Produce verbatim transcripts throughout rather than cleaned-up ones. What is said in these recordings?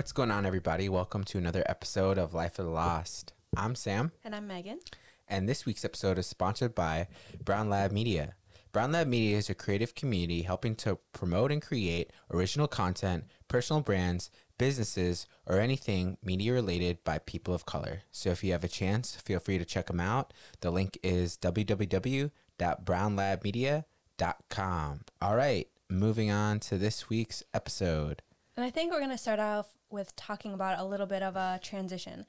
What's going on, everybody? Welcome to another episode of Life of the Lost. I'm Sam. And I'm Megan. And this week's episode is sponsored by Brown Lab Media. Brown Lab Media is a creative community helping to promote and create original content, personal brands, businesses, or anything media related by people of color. So if you have a chance, feel free to check them out. The link is w w w dot brown lab media dot com. All right, moving on to this week's episode. And I think we're going to start off with talking about a little bit of a transition.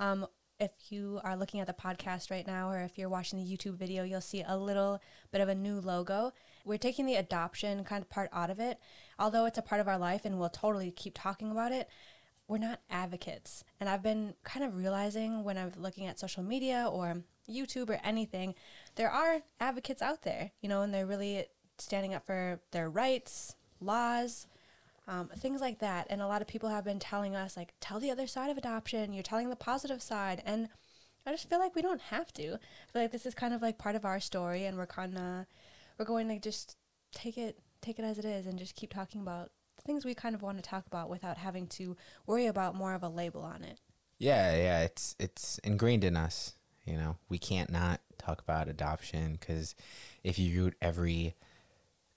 Um, If you are looking at the podcast right now, or if you're watching the YouTube video, you'll see a little bit of a new logo. We're taking the adoption kind of part out of it. Although it's a part of our life and we'll totally keep talking about it, we're not advocates. And I've been kind of realizing when I'm looking at social media or YouTube or anything, there are advocates out there, you know, and they're really standing up for their rights, laws, Um, things like that. And a lot of people have been telling us, like, tell the other side of adoption. You're telling the positive side. And I just feel like we don't have to. I feel like this is kind of like part of our story, and we're kind of, we're going to just take it, take it as it is and just keep talking about the things we kind of want to talk about without having to worry about more of a label on it. Yeah, yeah. It's, it's ingrained in us. You know, we can't not talk about adoption, because if you root every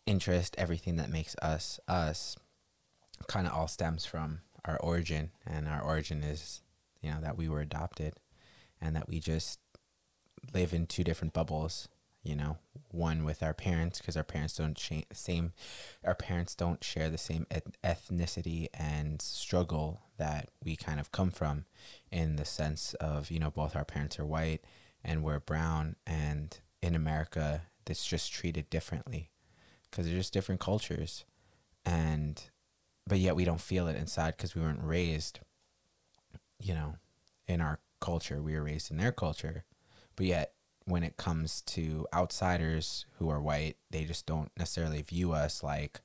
interest, everything that makes us, us, kind of all stems from our origin, and our origin is, you know, that we were adopted and that we just live in two different bubbles, you know, one with our parents, because our parents don't cha- same our parents don't share the same et- ethnicity and struggle that we kind of come from, in the sense of, you know, both our parents are white and we're brown, and in America that's just treated differently because they're just different cultures, and but yet we don't feel it inside because we weren't raised, you know, in our culture. We were raised in their culture. But yet when it comes to outsiders who are white, they just don't necessarily view us like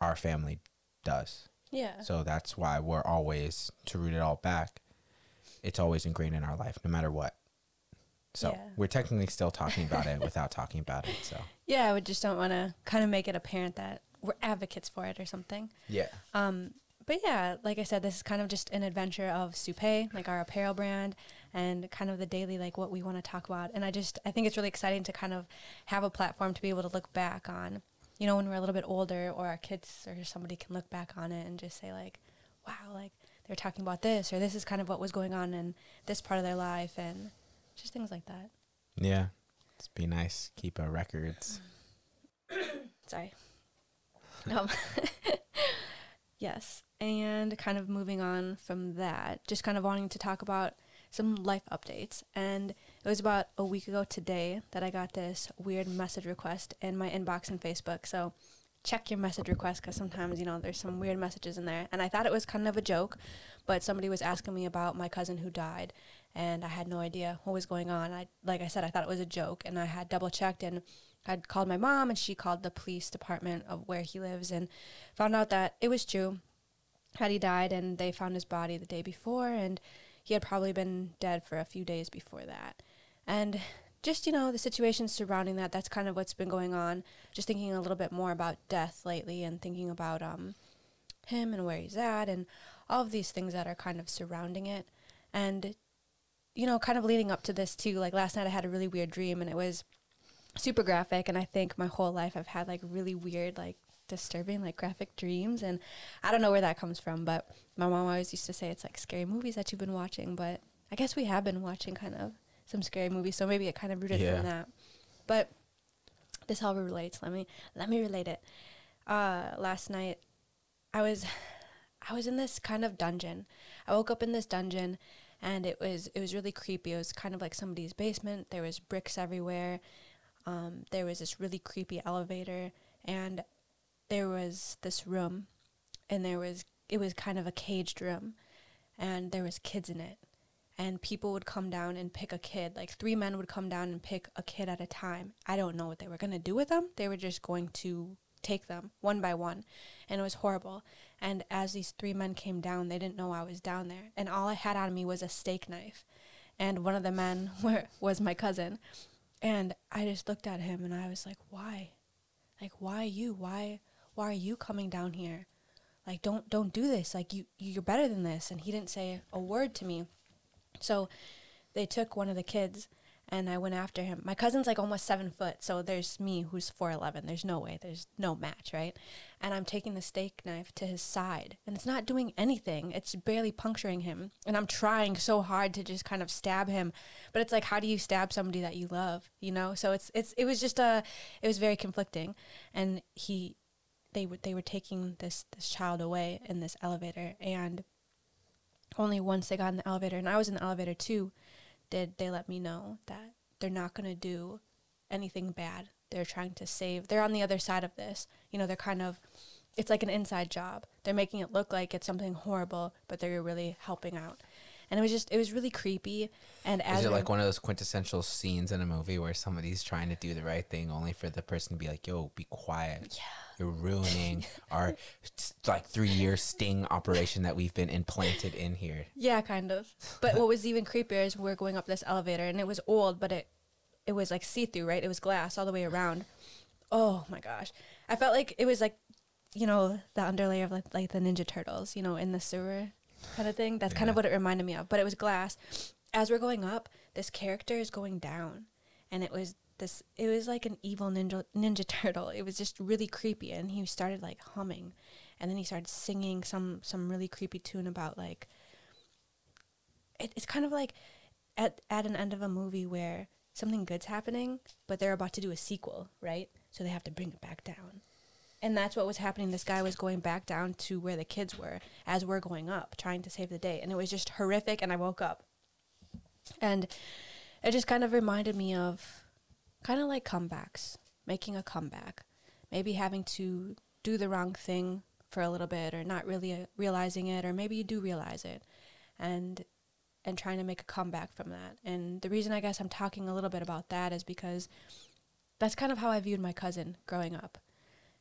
our family does. Yeah. So that's why we're always, to root it all back, it's always ingrained in our life, no matter what. So yeah. We're technically still talking about it without talking about it. So yeah, we just don't want to kind of make it apparent that we're advocates for it or something. Yeah. Um. But yeah, like I said, this is kind of just an adventure of Supe, like our apparel brand, and kind of the daily, like what we want to talk about. And I just, I think it's really exciting to kind of have a platform to be able to look back on, you know, when we're a little bit older, or our kids or somebody can look back on it and just say, like, wow, like they're talking about this, or this is kind of what was going on in this part of their life, and just things like that. Yeah. It'd be nice. Keep our records. Sorry. Um, yes, and kind of moving on from that, just kind of wanting to talk about some life updates. And it was about a week ago today that I got this weird message request in my inbox on Facebook, so check your message request, because sometimes, you know, there's some weird messages in there. And I thought it was kind of a joke, but somebody was asking me about my cousin who died, and I had no idea what was going on. I, like I said, I thought it was a joke, and I had double checked, and I'd called my mom, and she called the police department of where he lives and found out that it was true. Had he died, and they found his body the day before, and he had probably been dead for a few days before that. And just, you know, the situation surrounding that, that's kind of what's been going on. Just thinking a little bit more about death lately, and thinking about um him and where he's at, and all of these things that are kind of surrounding it. And, you know, kind of leading up to this too, like last night I had a really weird dream, and it was super graphic, and I think my whole life I've had like really weird, like disturbing, like graphic dreams, and I don't know where that comes from, but my mom always used to say it's like scary movies that you've been watching, but I guess we have been watching kind of some scary movies, so maybe it kind of rooted yeah. from that. But this all relates. Let me let me relate it. Uh, last night I was I was in this kind of dungeon. I woke up in this dungeon, and it was it was really creepy. It was kind of like somebody's basement. There was bricks everywhere. Um, there was this really creepy elevator, and there was this room, and there was, it was kind of a caged room, and there was kids in it, and people would come down and pick a kid, like three men would come down and pick a kid at a time. I don't know what they were going to do with them. They were just going to take them one by one, and it was horrible. And as these three men came down, they didn't know I was down there, and all I had on me was a steak knife, and one of the men were, was my cousin. And I just looked at him, and I was like, why? Like, why you? Why Why are you coming down here? like, don't don't do this. Like, you, you're better than this. And he didn't say a word to me. So they took one of the kids, and I went after him. My cousin's like almost seven foot, so there's me who's four eleven. There's no way. There's no match, right? And I'm taking the steak knife to his side, and it's not doing anything. It's barely puncturing him, and I'm trying so hard to just kind of stab him. But it's like, how do you stab somebody that you love, you know? So it's it's it was just a it was very conflicting, and he they were they were taking this this child away in this elevator, and only once they got in the elevator, and I was in the elevator too, did they let me know that they're not going to do anything bad. They're trying to save. They're on the other side of this. You know, they're kind of, it's like an inside job. They're making it look like it's something horrible, but they're really helping out. And it was just, it was really creepy. And as Is it like one of those quintessential scenes in a movie where somebody's trying to do the right thing only for the person to be like, yo, be quiet. Yeah. You're ruining our like three year sting operation that we've been implanted in here. Yeah, kind of. But what was even creepier is we're going up this elevator, and it was old, but it, it was like see-through, right? It was glass all the way around. Oh my gosh. I felt like it was like, you know, the underlayer of like, like the Ninja Turtles, you know, in the sewer kind of thing. That's yeah. kind of what it reminded me of, but it was glass. As we're going up, this character is going down, and it was this it was like an evil ninja ninja turtle. It was just really creepy, and he started like humming, and then he started singing some some really creepy tune about like it, it's kind of like at at an end of a movie where something good's happening, but they're about to do a sequel, right? So they have to bring it back down. And that's what was happening. This guy was going back down to where the kids were as we're going up, trying to save the day. And it was just horrific, and I woke up. And it just kind of reminded me of kind of like comebacks, making a comeback, maybe having to do the wrong thing for a little bit, or not really uh, realizing it, or maybe you do realize it, and and trying to make a comeback from that. And the reason I guess I'm talking a little bit about that is because that's kind of how I viewed my cousin growing up.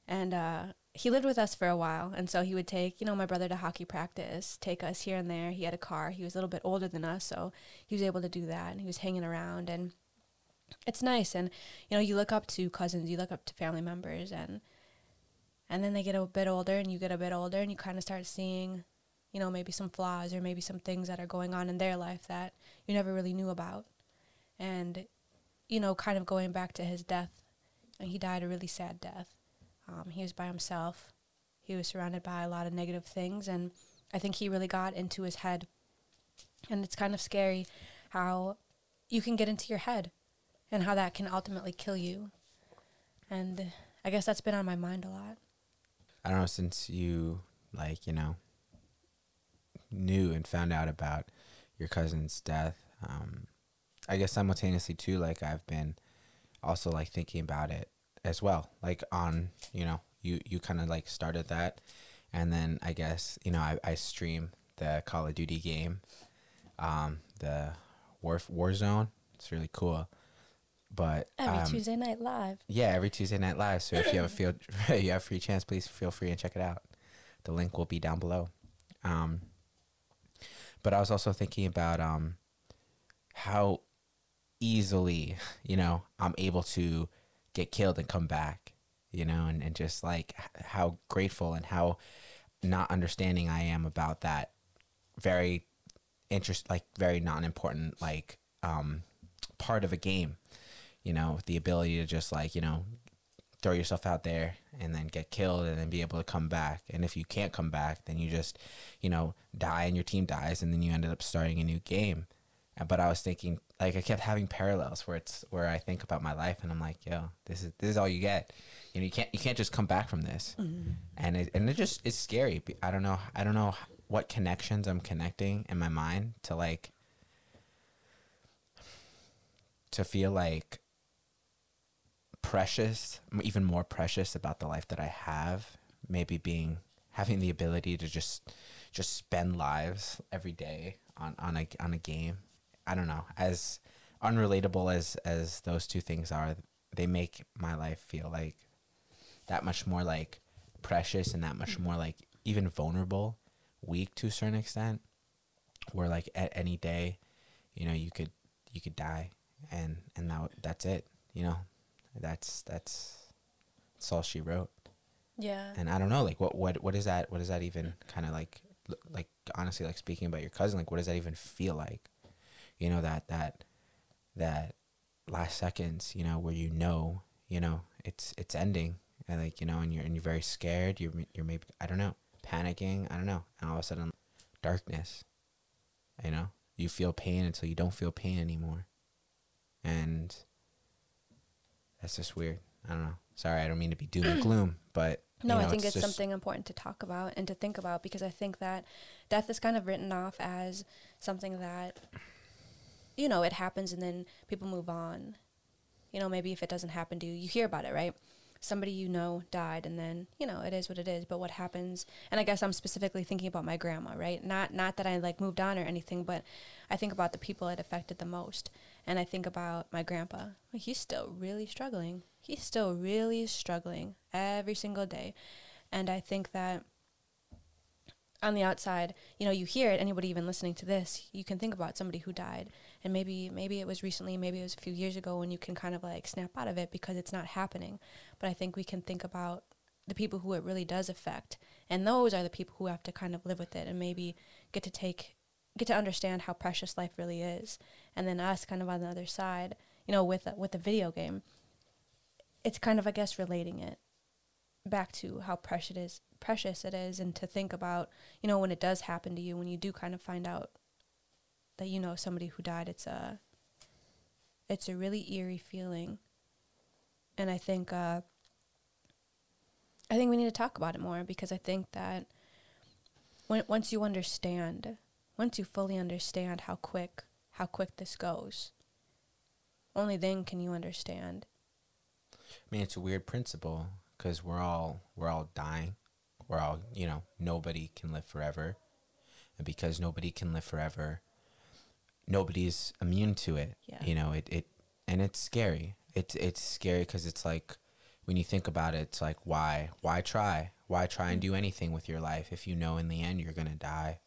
And uh, he lived with us for a while, and so he would take, you know, my brother to hockey practice, take us here and there. He had a car. He was a little bit older than us, so he was able to do that, and he was hanging around, and it's nice. And, you know, you look up to cousins, you look up to family members, and and then they get a bit older, and you get a bit older, and you kind of start seeing, you know, maybe some flaws or maybe some things that are going on in their life that you never really knew about. And, you know, kind of going back to his death, and he died a really sad death. Um, he was by himself. He was surrounded by a lot of negative things, and I think he really got into his head. And it's kind of scary how you can get into your head and how that can ultimately kill you. And I guess that's been on my mind a lot. I don't know, since you, like, you know, knew and found out about your cousin's death, um, I guess simultaneously too, like, I've been also, like, thinking about it as well, like on, you know, you you kind of like started that, and then I guess, you know, I, I stream the Call of Duty game, um the war Warzone. It's really cool, but every um, Tuesday night live. Yeah, every Tuesday night live. So if you have a field, you have a free chance, please feel free and check it out. The link will be down below. Um, but I was also thinking about um how easily, you know, I'm able to get killed and come back, you know, and, and just like how grateful and how not understanding I am about that very interest, like very non-important, like, um, part of a game, you know, the ability to just like, you know, throw yourself out there and then get killed and then be able to come back. And if you can't come back, then you just, you know, die and your team dies, and then you ended up starting a new game. But I was thinking, like, I kept having parallels where it's where I think about my life, and I'm like, yo, this is this is all you get. You know, you can't you can't just come back from this. Mm-hmm. And it and it just it's scary. I don't know I don't know what connections I'm connecting in my mind to like to feel like precious, even more precious about the life that I have. Maybe being having the ability to just just spend lives every day on on a on a game. I don't know, as unrelatable as, as those two things are, they make my life feel like that much more like precious and that much more like even vulnerable, weak to a certain extent, where like at any day, you know, you could, you could die, and, and that, that's it, you know, that's, that's, that's all she wrote. Yeah. And I don't know, like, what what what is that? What is that even kind of like, like honestly, like speaking about your cousin, like, what does that even feel like? You know, that that that last seconds, you know, where you know, you know, it's it's ending, and like, you know, and you're and you're very scared. You're you're maybe, I don't know, panicking. I don't know. And all of a sudden, darkness. You know, you feel pain until you don't feel pain anymore, and that's just weird. I don't know. Sorry, I don't mean to be doom and gloom, but no, you know, I think it's, it's something important to talk about and to think about, because I think that death is kind of written off as something that, you know, it happens and then people move on. You know, maybe if it doesn't happen to you, you hear about it, right? Somebody you know died, and then, you know, it is what it is. But what happens, and I guess I'm specifically thinking about my grandma, right? Not not that I, like, moved on or anything, but I think about the people it affected the most. And I think about my grandpa. He's still really struggling. He's still really struggling every single day. And I think that on the outside, you know, you hear it, anybody even listening to this, you can think about somebody who died. And maybe maybe it was recently, maybe it was a few years ago, and you can kind of like snap out of it because it's not happening. But I think we can think about the people who it really does affect. And those are the people who have to kind of live with it and maybe get to take, get to understand how precious life really is. And then us kind of on the other side, you know, with, with a video game, it's kind of, I guess, relating it back to how precious it is, precious it is, and to think about, you know, when it does happen to you, when you do kind of find out that, you know, somebody who died, it's a, it's a really eerie feeling. And I think, uh, I think we need to talk about it more, because I think that when, once you understand, once you fully understand how quick, how quick this goes, only then can you understand. I mean, it's a weird principle, because we're all, we're all dying. We're all, you know, nobody can live forever. And because nobody can live forever, nobody's immune to it. Yeah. You know, it, it, and it's scary. It's, it's scary because it's like, when you think about it, it's like, why, why try? Why try and do anything with your life if you know in the end you're going to die?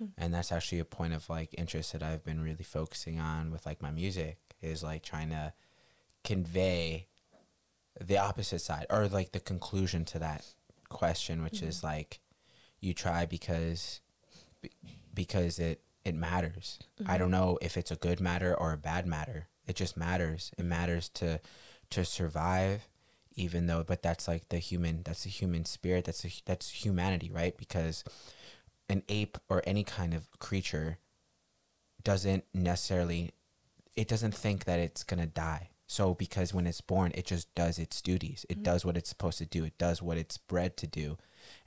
Mm. And that's actually a point of like interest that I've been really focusing on with like my music, is like trying to convey the opposite side, or like the conclusion to that question, which mm-hmm. is like, you try because b because it it matters. Mm-hmm. I don't know if it's a good matter or a bad matter. It just matters. It matters to to survive, even though. But that's like the human. That's the human spirit. That's a, that's humanity, right? Because an ape or any kind of creature doesn't necessarily. It doesn't think that it's gonna die. So because when it's born, it just does its duties. It mm-hmm. does what it's supposed to do. It does what it's bred to do,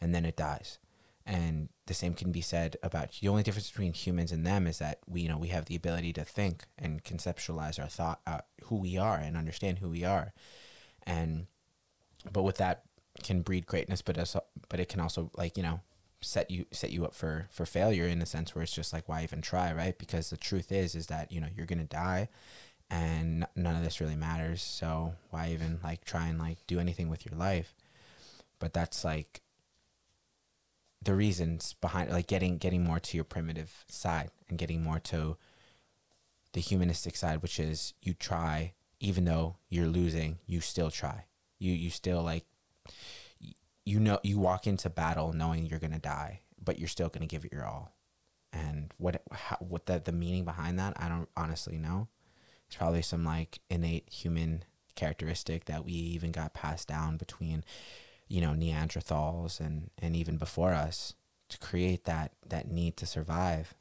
and then it dies. And the same can be said about, the only difference between humans and them is that we, you know, we have the ability to think and conceptualize our thought, uh, who we are, and understand who we are. And, but with that can breed greatness, but also, but it can also like, you know, set you, set you up for, for failure, in a sense where it's just like, why even try? Right. Because the truth is, is that, you know, you're going to die. And none of this really matters, so why even like try and like do anything with your life? But that's like the reasons behind, like getting getting more to your primitive side and getting more to the humanistic side, which is you try even though you're losing, you still try. You you still like you know you walk into battle knowing you're gonna die, but you're still gonna give it your all. And what how, what the the meaning behind that, I don't honestly know. It's probably some like innate human characteristic that we even got passed down between, you know, Neanderthals and, and even before us, to create that, that need to survive.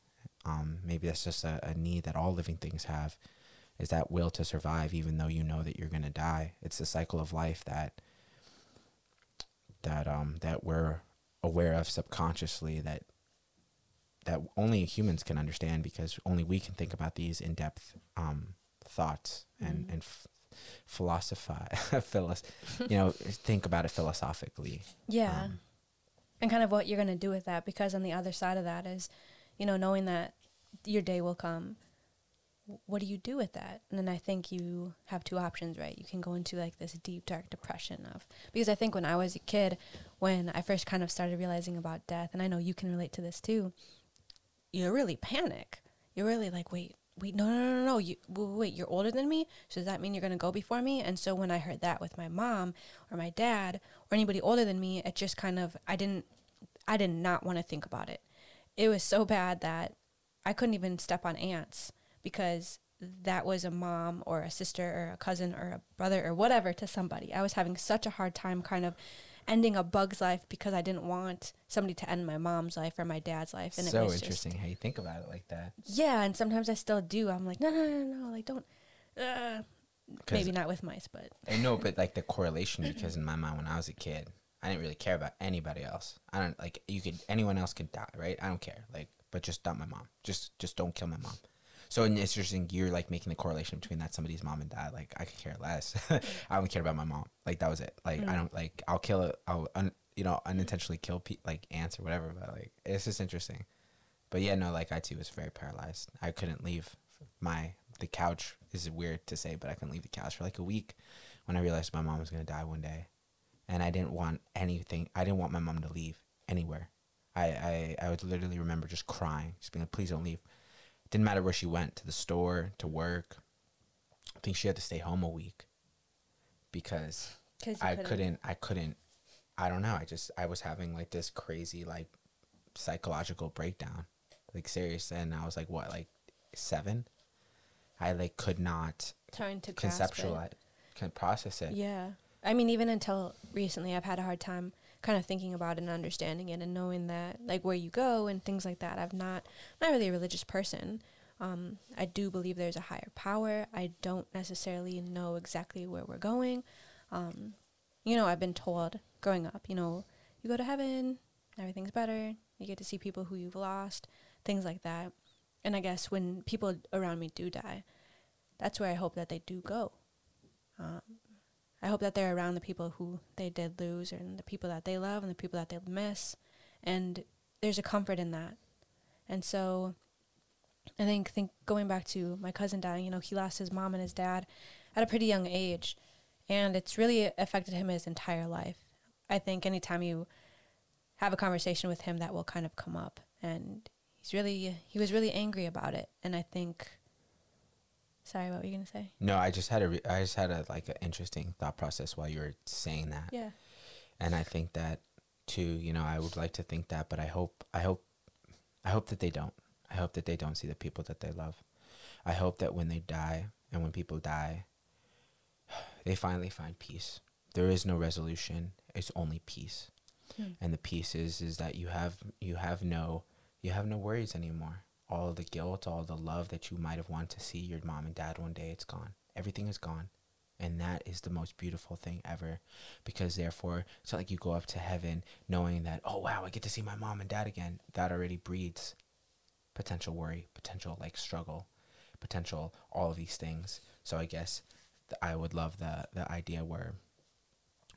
Um, maybe that's just a, a need that all living things have, is that will to survive, even though you know that you're going to die. It's the cycle of life that, that, um, that we're aware of subconsciously, that, that only humans can understand, because only we can think about these in depth, um, thoughts and mm-hmm. and f philosophize, you know, think about it philosophically. Yeah, um, and kind of what you're gonna do with that, because on the other side of that is, you know, knowing that your day will come. What do you do with that? And then I think you have two options, right? You can go into like this deep, dark depression of, because I think when I was a kid, when I first kind of started realizing about death, and I know you can relate to this too, you really panic. You're really like, wait, wait, no, no, no, no, no. You, wait, you're older than me? So does that mean you're going to go before me? And so when I heard that with my mom or my dad or anybody older than me, it just kind of, I didn't, I did not want to think about it. It was so bad that I couldn't even step on ants because that was a mom or a sister or a cousin or a brother or whatever to somebody. I was having such a hard time kind of ending a bug's life because I didn't want somebody to end my mom's life or my dad's life. And so it was interesting just, how you think about it like that. Yeah, and sometimes I still do. I'm like, no, no, no, no, like don't. Uh, maybe not with mice, but. I know, but like the correlation, because in my mind when I was a kid, I didn't really care about anybody else. I don't like you could anyone else could die, right? I don't care, like, but just not my mom. Just just don't kill my mom. So it's interesting, you're like making the correlation between that somebody's mom and dad. Like I could care less. I don't care about my mom. Like that was it. Like mm. I don't like I'll kill it. I'll un, you know unintentionally kill pe like ants or whatever. But like it's just interesting. But yeah, no, like I too was very paralyzed. I couldn't leave my the couch. This is weird to say, but I couldn't leave the couch for like a week when I realized my mom was gonna die one day, and I didn't want anything. I didn't want my mom to leave anywhere. I I I would literally remember just crying, just being like, please don't leave. Didn't matter where she went, to the store, to work. I think she had to stay home a week because I couldn't. couldn't, I couldn't, I don't know. I just, I was having like this crazy, like psychological breakdown, like serious. And I was like, what, like seven? I like could not trying to conceptualize, can process it. Yeah. I mean, even until recently, I've had a hard time kind of thinking about it and understanding it and knowing that, like, where you go and things like that. I've not, I'm not really a religious person. Um, I do believe there's a higher power. I don't necessarily know exactly where we're going. Um, you know, I've been told growing up, you know, you go to heaven, everything's better. You get to see people who you've lost, things like that. And I guess when people around me do die, that's where I hope that they do go. Um, I hope that they're around the people who they did lose and the people that they love and the people that they miss. And there's a comfort in that. And so I think, think going back to my cousin dying, you know, he lost his mom and his dad at a pretty young age. And it's really affected him his entire life. I think anytime you have a conversation with him, that will kind of come up. And he's really, he was really angry about it. And I think... Sorry, what were you gonna say? No, I just had a, re I just had a like an interesting thought process while you were saying that. Yeah. And I think that too. You know, I would like to think that, but I hope, I hope, I hope that they don't. I hope that they don't see the people that they love. I hope that when they die and when people die, they finally find peace. There is no resolution. It's only peace. Hmm. And the peace is is that you have you have no you have no worries anymore. All the guilt, all the love that you might have wanted to see your mom and dad one day, it's gone. Everything is gone. And that is the most beautiful thing ever. Because therefore, it's not like you go up to heaven knowing that, oh, wow, I get to see my mom and dad again. That already breeds potential worry, potential like struggle, potential all of these things. So I guess the, I would love the, the idea where,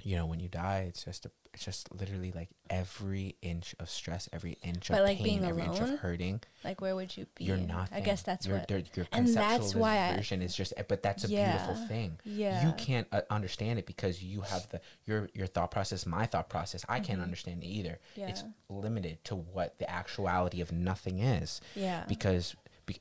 you know, when you die, it's just a, it's just literally like every inch of stress, every inch but of like pain, being every alone, inch of hurting. Like where would you be? You're nothing. I guess that's you're, what. Your and that's why I. Is just, but that's a yeah, beautiful thing. Yeah. You can't uh, understand it because you have the your your thought process, my thought process. I mm-hmm. can't understand it either. Yeah. It's limited to what the actuality of nothing is. Yeah. Because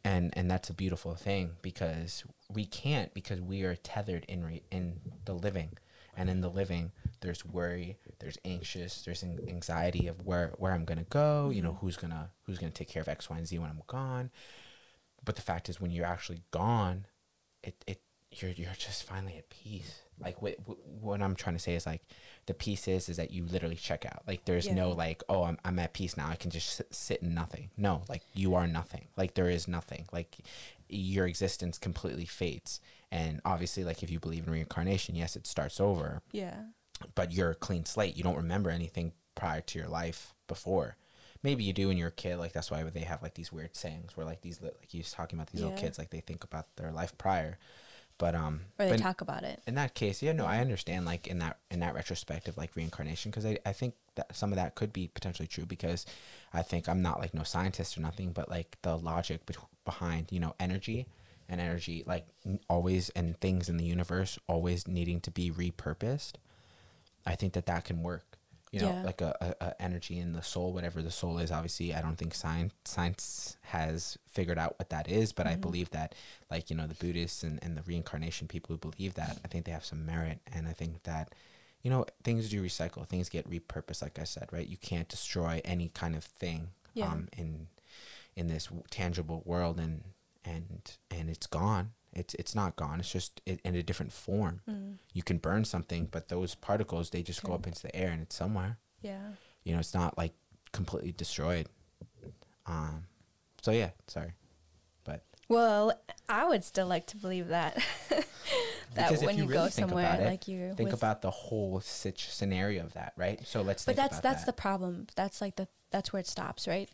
and and that's a beautiful thing because we can't because we are tethered in re, in the living. And in the living, there's worry, there's anxious, there's an anxiety of where, where I'm going to go, you know, who's going to who's gonna take care of X, Y, and Z when I'm gone. But the fact is when you're actually gone, it, it you're, you're just finally at peace. Like what, what I'm trying to say is like the peace is, is that you literally check out. Like there's yeah. no like, oh, I'm, I'm at peace now. I can just sit, sit in nothing. No, like you are nothing. Like there is nothing. Like your existence completely fades. And obviously, like, if you believe in reincarnation, yes, it starts over. Yeah. But you're a clean slate. You don't remember anything prior to your life before. Maybe you do when you're a kid. Like, that's why they have, like, these weird sayings where, like, these, like, you're talking about these yeah. little kids. Like, they think about their life prior. But, um. Or they but talk about it. In that case, yeah, no, I understand, like, in that in that retrospective, like, reincarnation. Because I, I think that some of that could be potentially true. Because I think I'm not, like, no scientist or nothing. But, like, the logic be behind, you know, energy. And energy, like always, and things in the universe always needing to be repurposed. I think that that can work you know, yeah. like a, a, a energy in the soul, whatever the soul is. Obviously, I don't think science science has figured out what that is, but mm-hmm. I believe that, like, you know, the Buddhists and, and the reincarnation people who believe that, I think they have some merit. And I think that, you know, things do recycle, things get repurposed, like I said, right? You can't destroy any kind of thing yeah. um, in in this tangible world, and and and it's gone. It's it's not gone. It's just it, in a different form. Mm. You can burn something, but those particles, they just go up into the air and it's somewhere. Yeah. You know, it's not like completely destroyed. Um. So yeah, sorry, but. Well, I would still like to believe that. That because when you, you really go somewhere, it, like you think about the whole situ- scenario of that, right? So let's. But think that's about that's that. The problem. That's like the that's where it stops, right?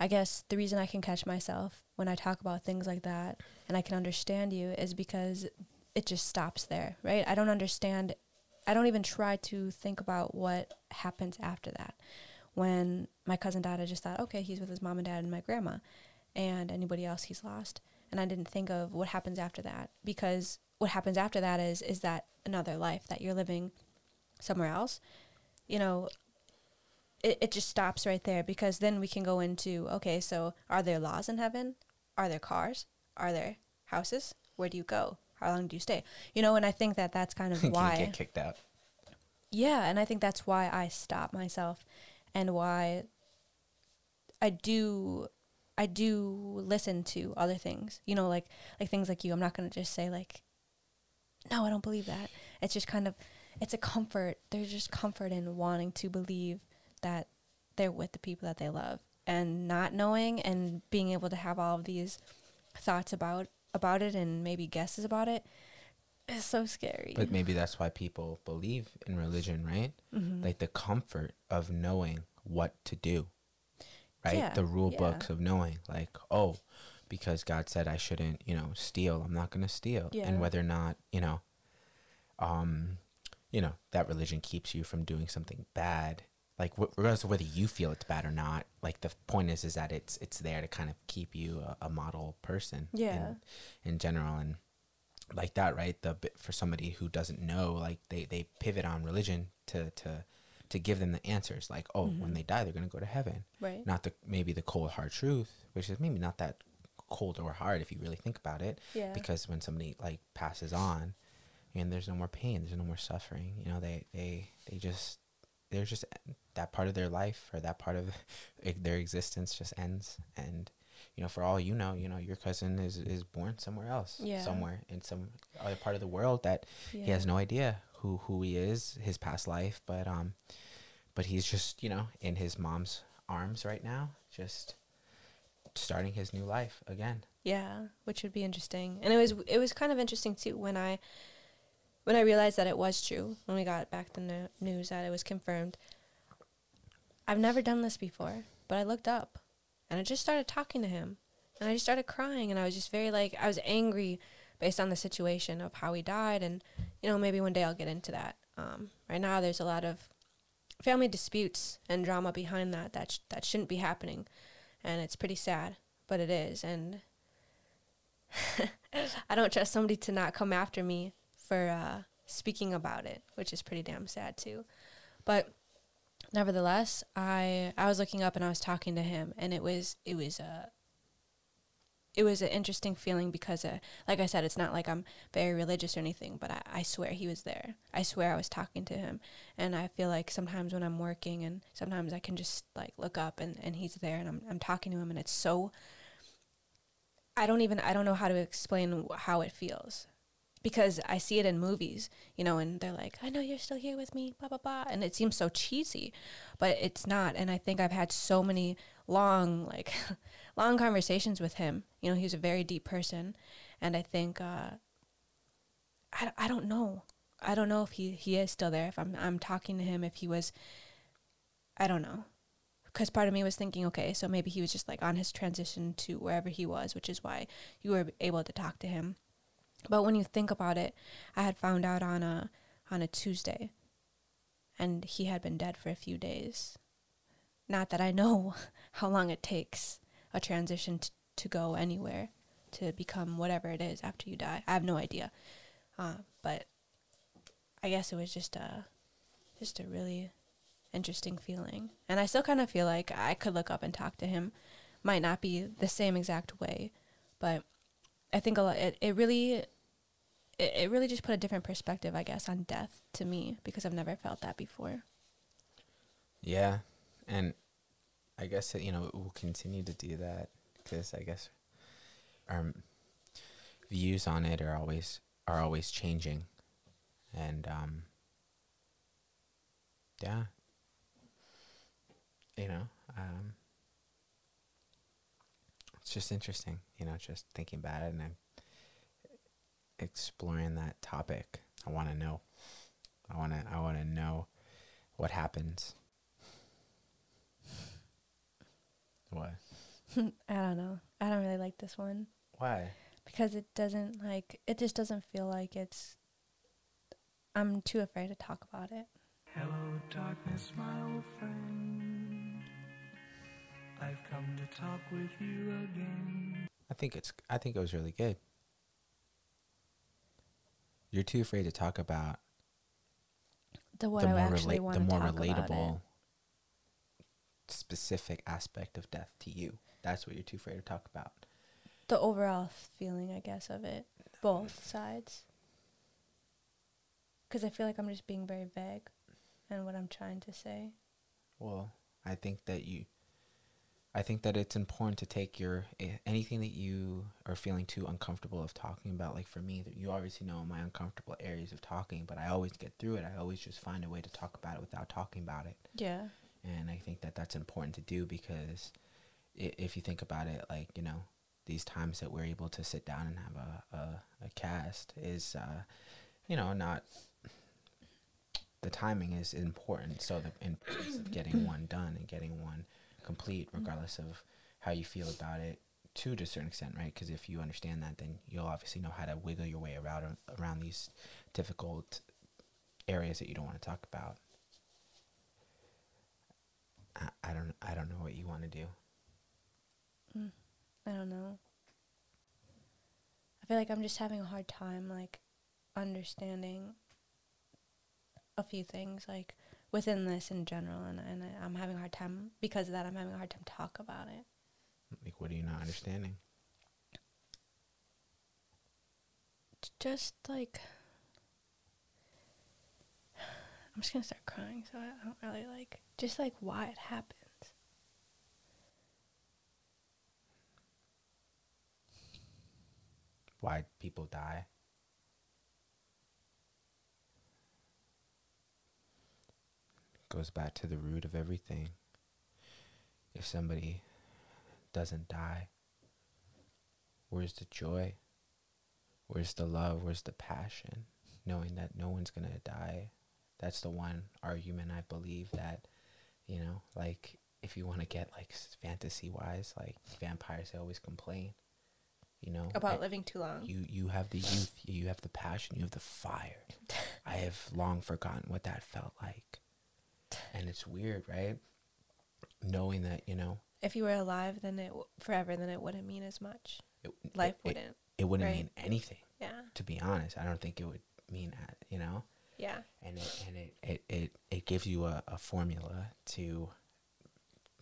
I guess the reason I can catch myself when I talk about things like that and I can understand you is because it just stops there, right? I don't understand. I don't even try to think about what happens after that. When my cousin died, I just thought, okay, he's with his mom and dad and my grandma and anybody else he's lost. And I didn't think of what happens after that, because what happens after that is, is that another life that you're living somewhere else, you know. It, it just stops right there, because then we can go into, okay, so are there laws in heaven? Are there cars? Are there houses? Where do you go? How long do you stay? You know, and I think that that's kind of why. You get kicked out. Yeah, and I think that's why I stop myself, and why I do I do listen to other things. You know, like, like things like you. I'm not going to just say, like, no, I don't believe that. It's just kind of, it's a comfort. There's just comfort in wanting to believe that they're with the people that they love, and not knowing, and being able to have all of these thoughts about about it and maybe guesses about it is so scary. But maybe that's why people believe in religion, right? Mm-hmm. Like the comfort of knowing what to do, right? Yeah, the rule yeah. books of knowing, like, oh, because God said I shouldn't, you know, steal, I'm not going to steal. Yeah. And whether or not, you know, um, you know, that religion keeps you from doing something bad. Like, regardless of whether you feel it's bad or not, like, the point is, is that it's it's there to kind of keep you a, a model person. Yeah. In, in general, and like that, right? The for somebody who doesn't know, like, they, they pivot on religion to, to to give them the answers. Like, oh, mm-hmm. when they die, they're gonna go to heaven. Right. Not the maybe the cold hard truth, which is maybe not that cold or hard if you really think about it. Yeah. Because when somebody like passes on, and there's no more pain, there's no more suffering. You know, they they they just. There's just that part of their life, or that part of their existence just ends. And, you know, for all you know, you know, your cousin is, is born somewhere else, yeah. somewhere in some other part of the world that yeah. he has no idea who, who he is, his past life. But, um, but he's just, you know, in his mom's arms right now, just starting his new life again. Yeah. Which would be interesting. And it was, it was kind of interesting too, when I, When I realized that it was true, when we got back the no- news that it was confirmed, I've never done this before, but I looked up, and I just started talking to him, and I just started crying, and I was just very, like, I was angry based on the situation of how he died, and, you know, maybe one day I'll get into that. Um, right now, there's a lot of family disputes and drama behind that that, sh- that shouldn't be happening, and it's pretty sad, but it is, and I don't trust somebody to not come after me for uh, speaking about it, which is pretty damn sad too. But nevertheless, I I was looking up and I was talking to him, and it was it was a it was an interesting feeling, because uh, like I said, it's not like I'm very religious or anything, but I, I swear he was there. I swear I was talking to him, and I feel like sometimes when I'm working, and sometimes I can just like look up and, and he's there, and I'm I'm talking to him, and it's so I don't even I don't know how to explain how it feels. Because I see it in movies, you know, and they're like, I know you're still here with me, blah, blah, blah. And it seems so cheesy, but it's not. And I think I've had so many long, like, long conversations with him. You know, he's a very deep person. And I think, uh, I, I don't know. I don't know if he, he is still there, if I'm I'm talking to him, if he was, I don't know. Because part of me was thinking, okay, so maybe he was just, like, on his transition to wherever he was, which is why you were able to talk to him. But when you think about it, I had found out on a on a Tuesday, and he had been dead for a few days. Not that I know how long it takes a transition t- to go anywhere, to become whatever it is after you die. I have no idea. Uh, but I guess it was just a just a really interesting feeling. And I still kind of feel like I could look up and talk to him. Might not be the same exact way, but I think a lot, it, it really, it, it really just put a different perspective, I guess, on death to me, because I've never felt that before. Yeah. And I guess that, you know, we'll continue to do that, because I guess our views on it are always, are always changing. And, um, yeah, you know, um, it's just interesting, you know, just thinking about it and I'm exploring that topic. I want to know, I want to, I want to know what happens. What? I don't know. I don't really like this one. Why? Because it doesn't like, it just doesn't feel like it's, I'm too afraid to talk about it. Hello, darkness, my old friend. I've come to talk with you again. I think it's, I think it was really good. You're too afraid to talk about the what the I actually rela- want the to more talk relatable about it. Specific aspect of death to you. That's what you're too afraid to talk about. The overall feeling, I guess, of it. Both sides. Because I feel like I'm just being very vague in what I'm trying to say. Well, I think that you, I think that it's important to take your, anything that you are feeling too uncomfortable of talking about. Like for me, you obviously know my uncomfortable areas of talking, but I always get through it. I always just find a way to talk about it without talking about it. Yeah. And I think that that's important to do, because I- if you think about it, like, you know, these times that we're able to sit down and have a, a, a cast is, uh, you know, not... The timing is important, so the importance of getting one done and getting one complete, regardless of how you feel about it, to a certain extent, right? Because if you understand that, then you'll obviously know how to wiggle your way around around these difficult areas that you don't want to talk about. I, I don't, I don't know what you want to do. Mm, I don't know. I feel like I'm just having a hard time, like, understanding a few things, like, within this in general, and, and I'm having a hard time, because of that, I'm having a hard time talk about it. Like, what are you not understanding? Just, like, I'm just gonna start crying, so I don't really, like, just, like, why it happens. Why people die. Goes back to the root of everything. If somebody doesn't die, where's the joy? Where's the love? Where's the passion? Knowing that no one's going to die. That's the one argument I believe that, you know, like, if you want to get, like, fantasy-wise, like, vampires, they always complain, you know. About I, living too long. You, you have the youth, you have the passion, you have the fire. I have long forgotten what that felt like. And it's weird, right? Knowing that, you know, if you were alive, then it w- forever, then it wouldn't mean as much. It, Life it, wouldn't. It, it wouldn't right? mean anything. Yeah. To be honest, I don't think it would mean, you know. Yeah. And it and it it it, it gives you a, a formula to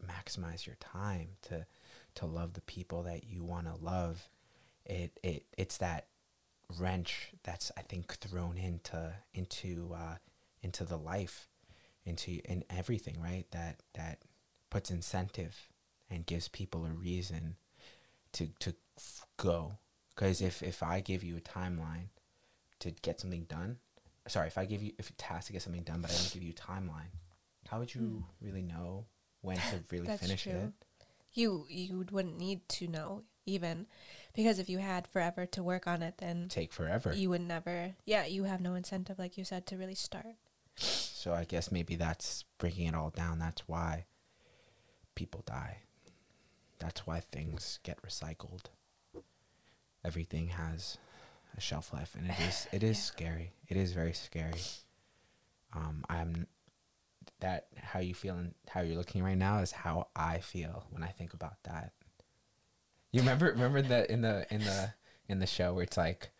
maximize your time, to to love the people that you want to love. It it it's that wrench that's, I think, thrown into into uh, into the life. into in everything, right? That that puts incentive and gives people a reason to to f- go. Because if, if I give you a timeline to get something done, sorry, if I give you if it has to get something done, but I don't give you a timeline, how would you mm. really know when to really That's finish true. it? You you wouldn't need to know even, because if you had forever to work on it, then take forever. You would never, yeah, you have no incentive, like you said, to really start. So I guess maybe that's breaking it all down. That's why people die. That's why things get recycled. Everything has a shelf life, and it is it is yeah. scary. It is very scary. Um, I'm that how you feel and how you're looking right now is how I feel when I think about that. You remember remember that in the in the in the show where it's like,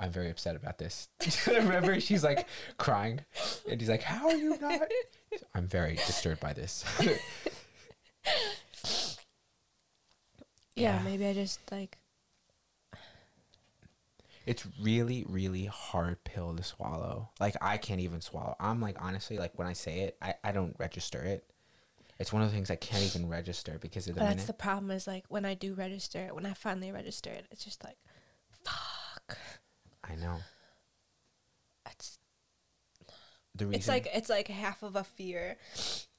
I'm very upset about this. I remember she's like crying and he's like, how are you not? I'm very disturbed by this. Yeah, yeah, maybe I just like. It's really, really hard pill to swallow. Like, I can't even swallow. I'm like, honestly, like when I say it, I, I don't register it. It's one of the things I can't even register because of the. But minute. That's the problem is like when I do register it, when I finally register it, it's just like, fuck. I know. It's. The reason. It's like it's like half of a fear,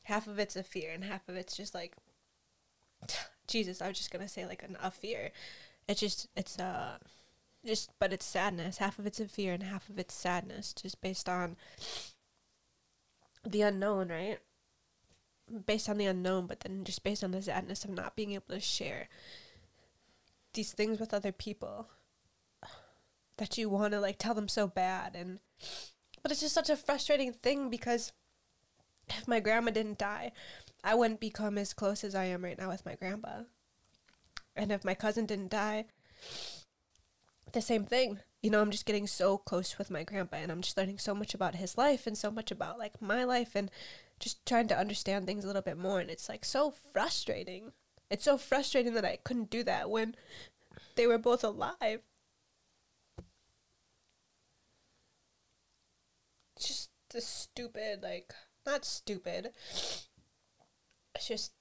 half of it's a fear, and half of it's just like. Jesus, I was just gonna say like an, a fear. It's just it's uh just but it's sadness. Half of it's a fear and half of it's sadness, just based on the unknown, right? Based on the unknown, but then just based on the sadness of not being able to share these things with other people that you want to like tell them so bad. And but it's just such a frustrating thing because if my grandma didn't die, I wouldn't become as close as I am right now with my grandpa. And if my cousin didn't die, the same thing. You know, I'm just getting so close with my grandpa and I'm just learning so much about his life and so much about like my life and just trying to understand things a little bit more. And it's like so frustrating. It's so frustrating that I couldn't do that when they were both alive. It's just the stupid, like, not stupid. It's just,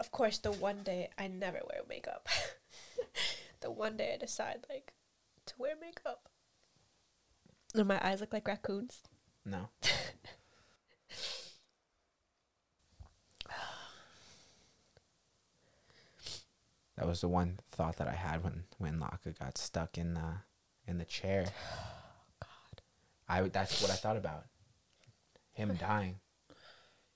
of course, the one day I never wear makeup. The one day I decide, like, to wear makeup. Do my eyes look like raccoons? No. That was the one thought that I had when, when Laka got stuck in the, in the chair. Oh, God. I, that's what I thought about. Him dying.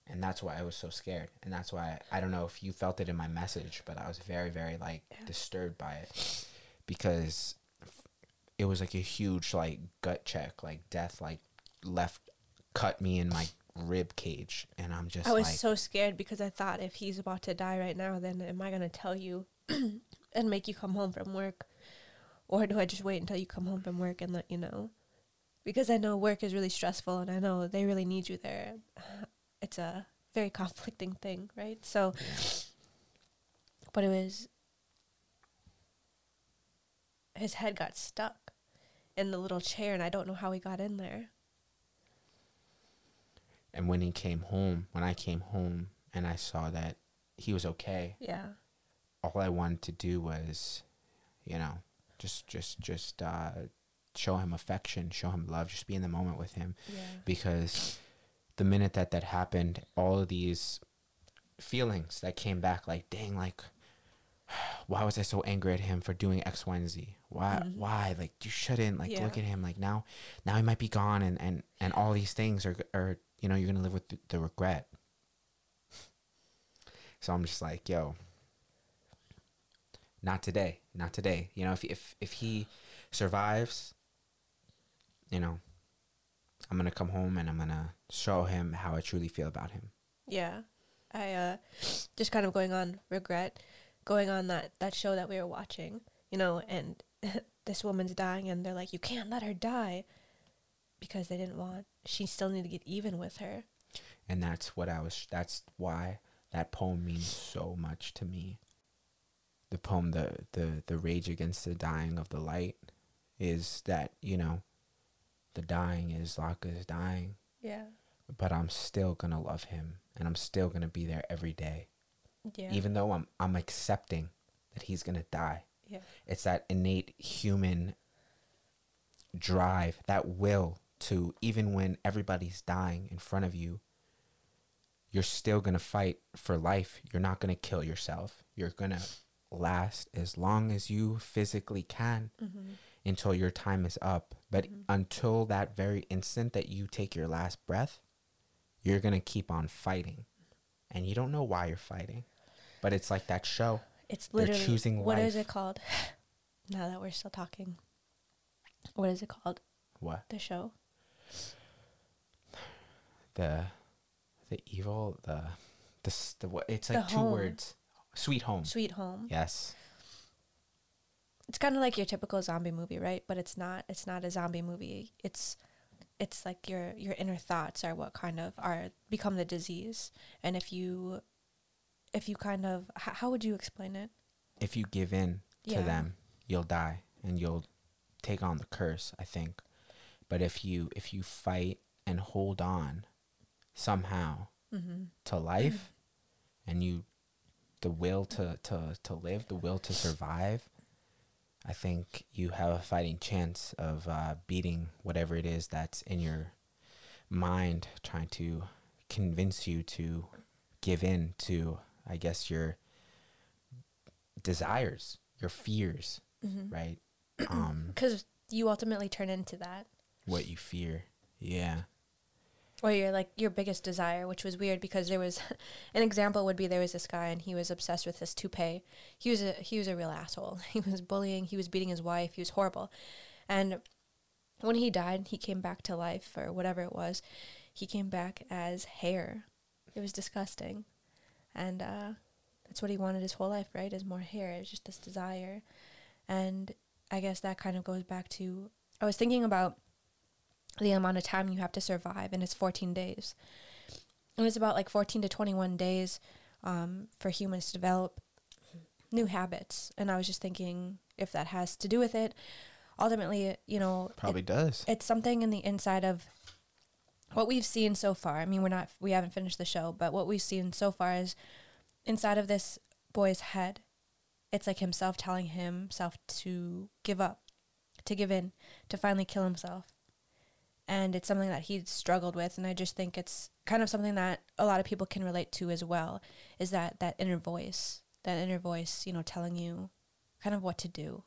And that's why I was so scared. And that's why, I, I don't know if you felt it in my message, but I was very, very, like, yeah. disturbed by it. Because it was, like, a huge, like, gut check. Like, death, like, left, cut me in my rib cage. And I'm just, I was like, so scared because I thought if he's about to die right now, then am I going to tell you and make you come home from work? Or do I just wait until you come home from work and let you know? Because I know work is really stressful, and I know they really need you there. It's a very conflicting thing, right? So, but it was, his head got stuck in the little chair, and I don't know how he got in there. And when he came home, when I came home, and I saw that he was okay. Yeah. All I wanted to do was, you know, just, just, just uh, show him affection, show him love, just be in the moment with him. Yeah. Because the minute that that happened, all of these feelings that came back, like, dang, like, why was I so angry at him for doing X, Y, and Z? Why, mm-hmm. why? Like, you shouldn't, like, yeah. look at him, like, now, now he might be gone, and, and, and all these things are, are, you know, you're going to live with the, the regret. So I'm just like, yo, not today, not today. You know, if, if, if he survives, you know, I'm going to come home and I'm going to show him how I truly feel about him. Yeah. I, uh, just kind of going on regret, going on that, that show that we were watching, you know, and this woman's dying and they're like, you can't let her die because they didn't want, she still needed to get even with her. And that's what I was, that's why that poem means so much to me. The poem, the, the, the rage against the dying of the light is that, you know, the dying is Laka's dying. Yeah. But I'm still going to love him. And I'm still going to be there every day. Yeah. Even though I'm I'm accepting that he's going to die. Yeah. It's that innate human drive, that will to, even when everybody's dying in front of you, you're still going to fight for life. You're not going to kill yourself. You're going to last as long as you physically can. Mm-hmm. Until your time is up. But mm-hmm. until that very instant that you take your last breath, you're going to keep on fighting. And you don't know why you're fighting. But it's like that show. It's literally, they're choosing what life. Is it called? Now that we're still talking. What is it called? What? The show. The, the evil, the, the, the, it's like the two home. Words. Sweet Home. Sweet Home. Yes. it's kind of like your typical zombie movie, right? But it's not, it's not a zombie movie. It's, it's like your, your inner thoughts are what kind of are become the disease. And if you, if you kind of, h- how would you explain it? If you give in yeah. to them, you'll die and you'll take on the curse, I think. But if you, if you fight and hold on somehow mm-hmm. to life mm-hmm. and you, the will to, to, to live, the will to survive, I think you have a fighting chance of uh, beating whatever it is that's in your mind trying to convince you to give in to, I guess, your desires, your fears, mm-hmm. right? Because um, you ultimately turn into that. What you fear, yeah. Or your, like, your biggest desire, which was weird because there was, an example would be there was this guy and he was obsessed with his toupee. He was a, he was a real asshole. He was bullying. He was beating his wife. He was horrible. And when he died, he came back to life or whatever it was. He came back as hair. It was disgusting. And uh, that's what he wanted his whole life, right? Is more hair. It was just this desire. And I guess that kind of goes back to, I was thinking about the amount of time you have to survive, and it's fourteen days. It was about like fourteen to twenty-one days um, for humans to develop new habits. And I was just thinking if that has to do with it. Ultimately, you know, probably it, does. It's something in the inside of what we've seen so far. I mean, we're not, we haven't finished the show, but what we've seen so far is inside of this boy's head. It's like himself telling himself to give up, to give in, to finally kill himself. And it's something that he struggled with. And I just think it's kind of something that a lot of people can relate to as well, is that, that inner voice, that inner voice, you know, telling you kind of what to do.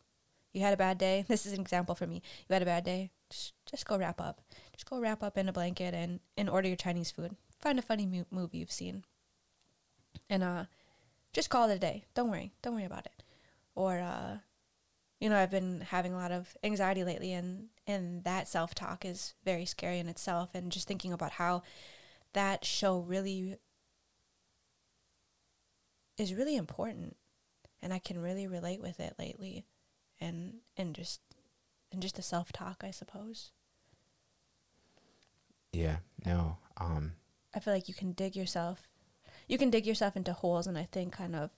You had a bad day. This is an example for me. You had a bad day. Just, just go wrap up. Just go wrap up in a blanket and, and order your Chinese food. Find a funny mu- movie you've seen. And uh, just call it a day. Don't worry. Don't worry about it. Or, uh, you know, I've been having a lot of anxiety lately, and And that self-talk is very scary in itself. And just thinking about how that show really is really important. And I can really relate with it lately. And and just and just the self-talk, I suppose. Yeah, no. Um, I feel like you can dig yourself. You can dig yourself into holes. And I think kind of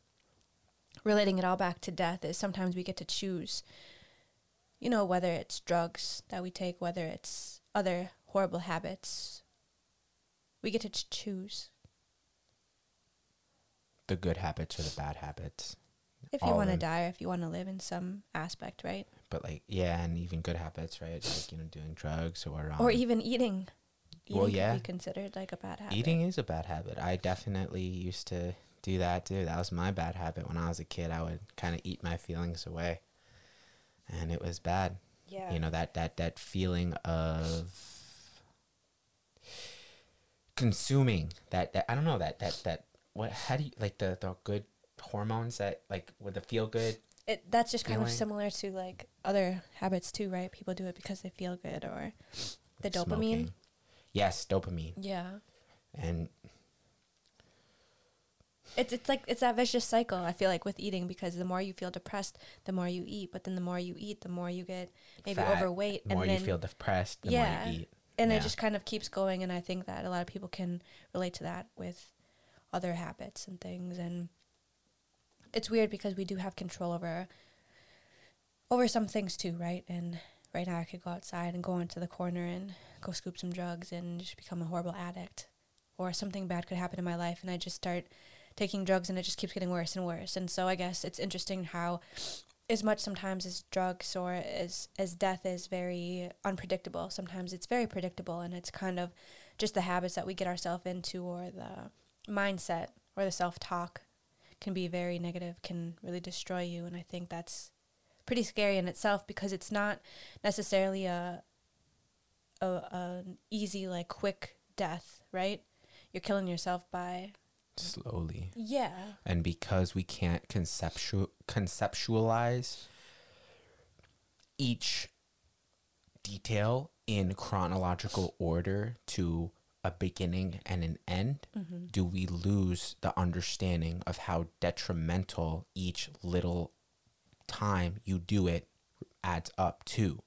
relating it all back to death is sometimes we get to choose. You know, whether it's drugs that we take, whether it's other horrible habits, we get to ch- choose. The good habits or the bad habits. If you want to die or if you want to live in some aspect, right? But like, yeah, and even good habits, right? Like, you know, doing drugs or... Um, or even eating. Eating well, yeah. Could be considered like a bad habit. Eating is a bad habit. I definitely used to do that too. That was my bad habit when I was a kid. I would kind of eat my feelings away. And it was bad. Yeah. You know, that, that, that feeling of consuming that, that I don't know, that, that, that, what, how do you, like the, the good hormones that, like, with the feel good. It That's just feeling. Kind of similar to, like, other habits too, right? People do it because they feel good or the dopamine. Smoking. Yes, dopamine. Yeah. And It's it's like it's that vicious cycle, I feel like, with eating, because the more you feel depressed, the more you eat. But then the more you eat, the more you get maybe Fat, overweight. The more and then, you feel depressed, the yeah, more you eat. And yeah. It just kind of keeps going. And I think that a lot of people can relate to that with other habits and things. And it's weird because we do have control over over some things too, right? And right now I could go outside and go into the corner and go scoop some drugs and just become a horrible addict. Or something bad could happen in my life and I just start taking drugs and it just keeps getting worse and worse. And so I guess it's interesting how as much sometimes as drugs or as, as death is very unpredictable, sometimes it's very predictable, and it's kind of just the habits that we get ourselves into, or the mindset or the self-talk can be very negative, can really destroy you. And I think that's pretty scary in itself because it's not necessarily a, a an easy, like, quick death, right? You're killing yourself by... slowly. Yeah. And because we can't conceptual conceptualize each detail in chronological order to a beginning and an end, mm-hmm. do we lose the understanding of how detrimental each little time you do it adds up too.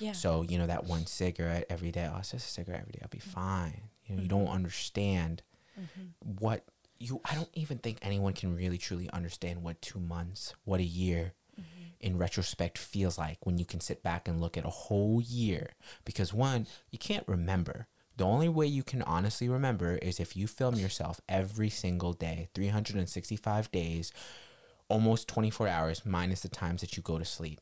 Yeah. So, you know, that one cigarette every day, oh, it's just a cigarette every day, I'll be fine. You know, mm-hmm. you don't understand mm-hmm. what you, I don't even think anyone can really truly understand what two months, what a year mm-hmm. in retrospect feels like when you can sit back and look at a whole year. Because one, you can't remember. The only way you can honestly remember is if you film yourself every single day, three hundred sixty-five days, almost twenty-four hours, minus the times that you go to sleep,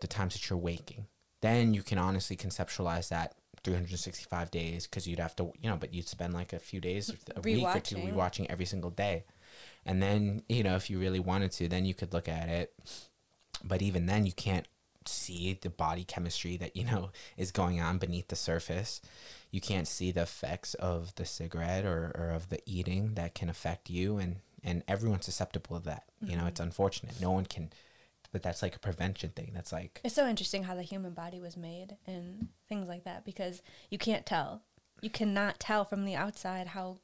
the times that you're waking. Then you can honestly conceptualize that three hundred sixty-five days, because you'd have to, you know, but you'd spend like a few days, a week or two rewatching every single day. And then, you know, if you really wanted to, then you could look at it. But even then, you can't see the body chemistry that, you know, is going on beneath the surface. You can't see the effects of the cigarette or, or of the eating that can affect you, and and everyone's susceptible to that. Mm-hmm. You know, it's unfortunate. No one can, but that's like a prevention thing. That's like, it's so interesting how the human body was made and things like that, because you can't tell. You cannot tell from the outside how,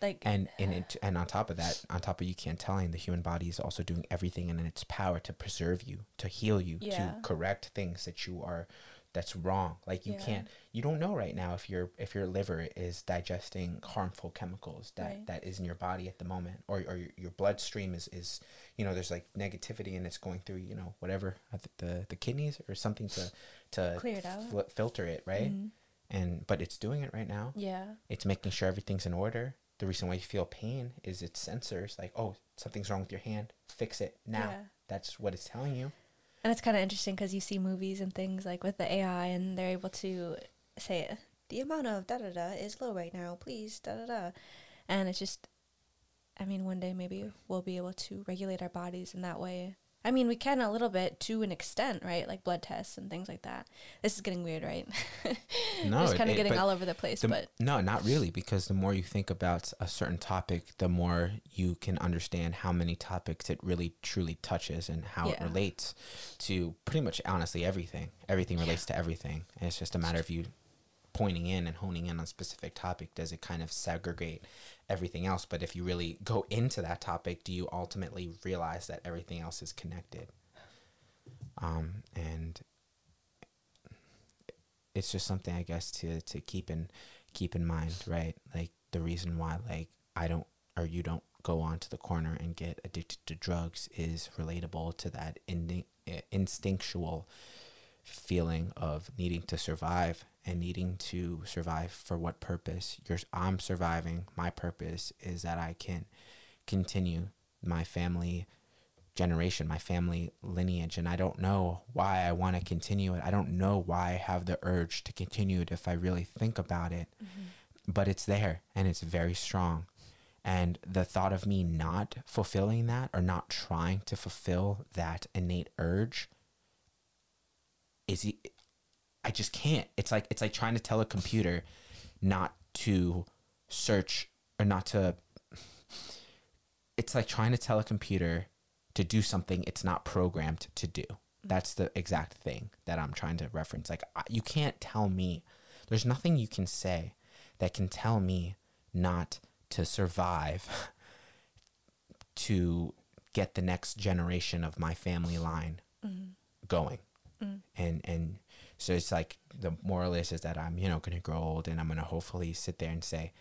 like, and and it, and on top of that, on top of you can't telling, the human body is also doing everything in its power to preserve you, to heal you, yeah. to correct things that you are, that's wrong. Like you yeah. can't, you don't know right now if your if your liver is digesting harmful chemicals that right. that is in your body at the moment, or or your, your bloodstream is is you know, there's like negativity and it's going through, you know, whatever, the the kidneys or something to to clear it out, filter it, right? Mm-hmm. And but it's doing it right now. Yeah, it's making sure everything's in order. The reason why you feel pain is its sensors, like, oh, something's wrong with your hand, fix it now. Yeah. That's what it's telling you. And it's kind of interesting because you see movies and things like with the A I, and they're able to say, the amount of da-da-da is low right now, please, da-da-da. And it's just, I mean, one day maybe we'll be able to regulate our bodies in that way. I mean, we can a little bit to an extent, right? Like blood tests and things like that. This is getting weird, right? No, it's kind of getting all over the place. The, but no, not really, because the more you think about a certain topic, the more you can understand how many topics it really truly touches and how yeah. it relates to pretty much, honestly, everything. Everything relates yeah. to everything. And it's just a matter of you pointing in and honing in on a specific topic. Does it kind of segregate everything else? But if you really go into that topic, do you ultimately realize that everything else is connected? Um, and it's just something, I guess, to, to keep in, keep in mind, right? Like the reason why, like, I don't, or you don't go on to the corner and get addicted to drugs is relatable to that in, uh, instinctual feeling of needing to survive. And needing to survive for what purpose? You're, I'm surviving. My purpose is that I can continue my family generation, my family lineage. And I don't know why I want to continue it. I don't know why I have the urge to continue it if I really think about it. Mm-hmm. But it's there and it's very strong. And the thought of me not fulfilling that or not trying to fulfill that innate urge is... I just can't. It's like it's like trying to tell a computer not to search or not to. It's like trying to tell a computer to do something it's not programmed to do. That's the exact thing that I'm trying to reference. Like I, you can't tell me. There's nothing you can say that can tell me not to survive to get the next generation of my family line mm-hmm. going. Mm. And and so it's like the moral is, is that I'm, you know, going to grow old and I'm going to hopefully sit there and say,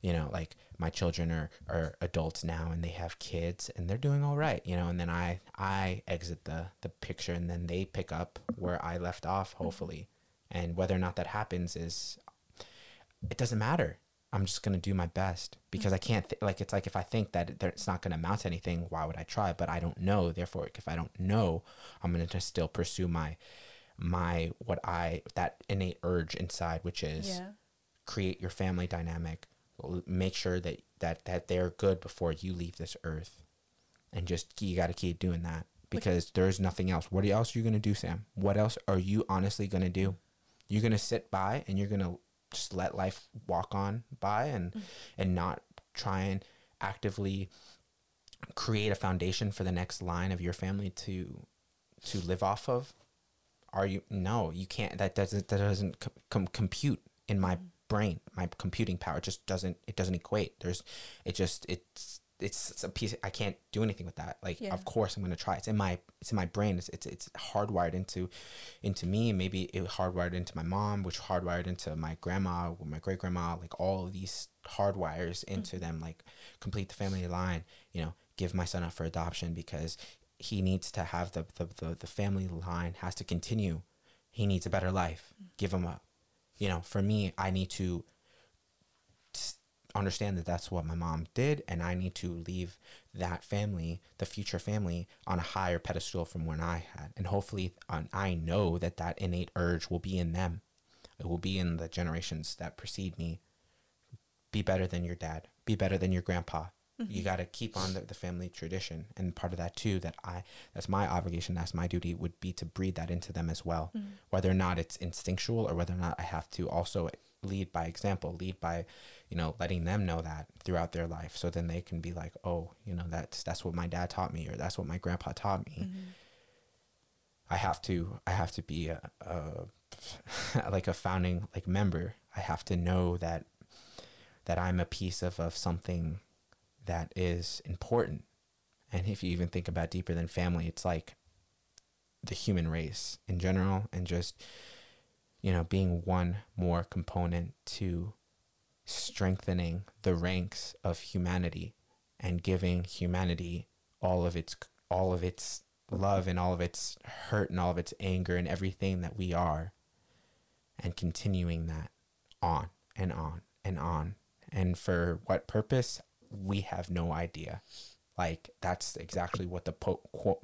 you know, like my children are, are adults now and they have kids and they're doing all right, you know, and then I, I exit the, the picture and then they pick up where I left off, hopefully. And whether or not that happens is, it doesn't matter. I'm just going to do my best because I can't, th- like, it's like, if I think that it's not going to amount to anything, why would I try? But I don't know. Therefore, if I don't know, I'm going to just still pursue my, my, what I, that innate urge inside, which is yeah. create your family dynamic, make sure that, that, that they're good before you leave this earth. And just, you got to keep doing that because okay. there's nothing else. What else are you going to do, Sam? What else are you honestly going to do? You're going to sit by and you're going to just let life walk on by and mm-hmm. and not try and actively create a foundation for the next line of your family to to live off of? Are you no you can't that doesn't that doesn't com- com- compute in my mm-hmm. brain. My computing power just doesn't it doesn't equate. There's it just it's it's, it's a piece. I can't do anything with that. Like, yeah. of course I'm going to try. It's in my, it's in my brain. It's, it's, it's hardwired into, into me. Maybe it hardwired into my mom, which hardwired into my grandma, my great grandma, like all of these hardwires into mm-hmm. them, like complete the family line, you know, give my son up for adoption because he needs to have the, the, the, the family line has to continue. He needs a better life. Mm-hmm. Give him up. You know, for me, I need to understand that that's what my mom did, and I need to leave that family, the future family, on a higher pedestal from when I had. And hopefully, um, I know that that innate urge will be in them. It will be in the generations that precede me. Be better than your dad. Be better than your grandpa. Mm-hmm. You got to keep on the, the family tradition. And part of that, too, that I, that's my obligation, that's my duty, would be to breed that into them as well. Mm-hmm. Whether or not it's instinctual or whether or not I have to also lead by example, lead by, you know, letting them know that throughout their life. So then they can be like, oh, you know, that's, that's what my dad taught me, or that's what my grandpa taught me. Mm-hmm. I have to, I have to be a, a like a founding like member. I have to know that, that I'm a piece of, of something that is important. And if you even think about deeper than family, it's like the human race in general, and just, you know, being one more component to strengthening the ranks of humanity and giving humanity all of its, all of its love and all of its hurt and all of its anger and everything that we are, and continuing that on and on and on. And for what purpose? We have no idea. Like, that's exactly what the po- quote,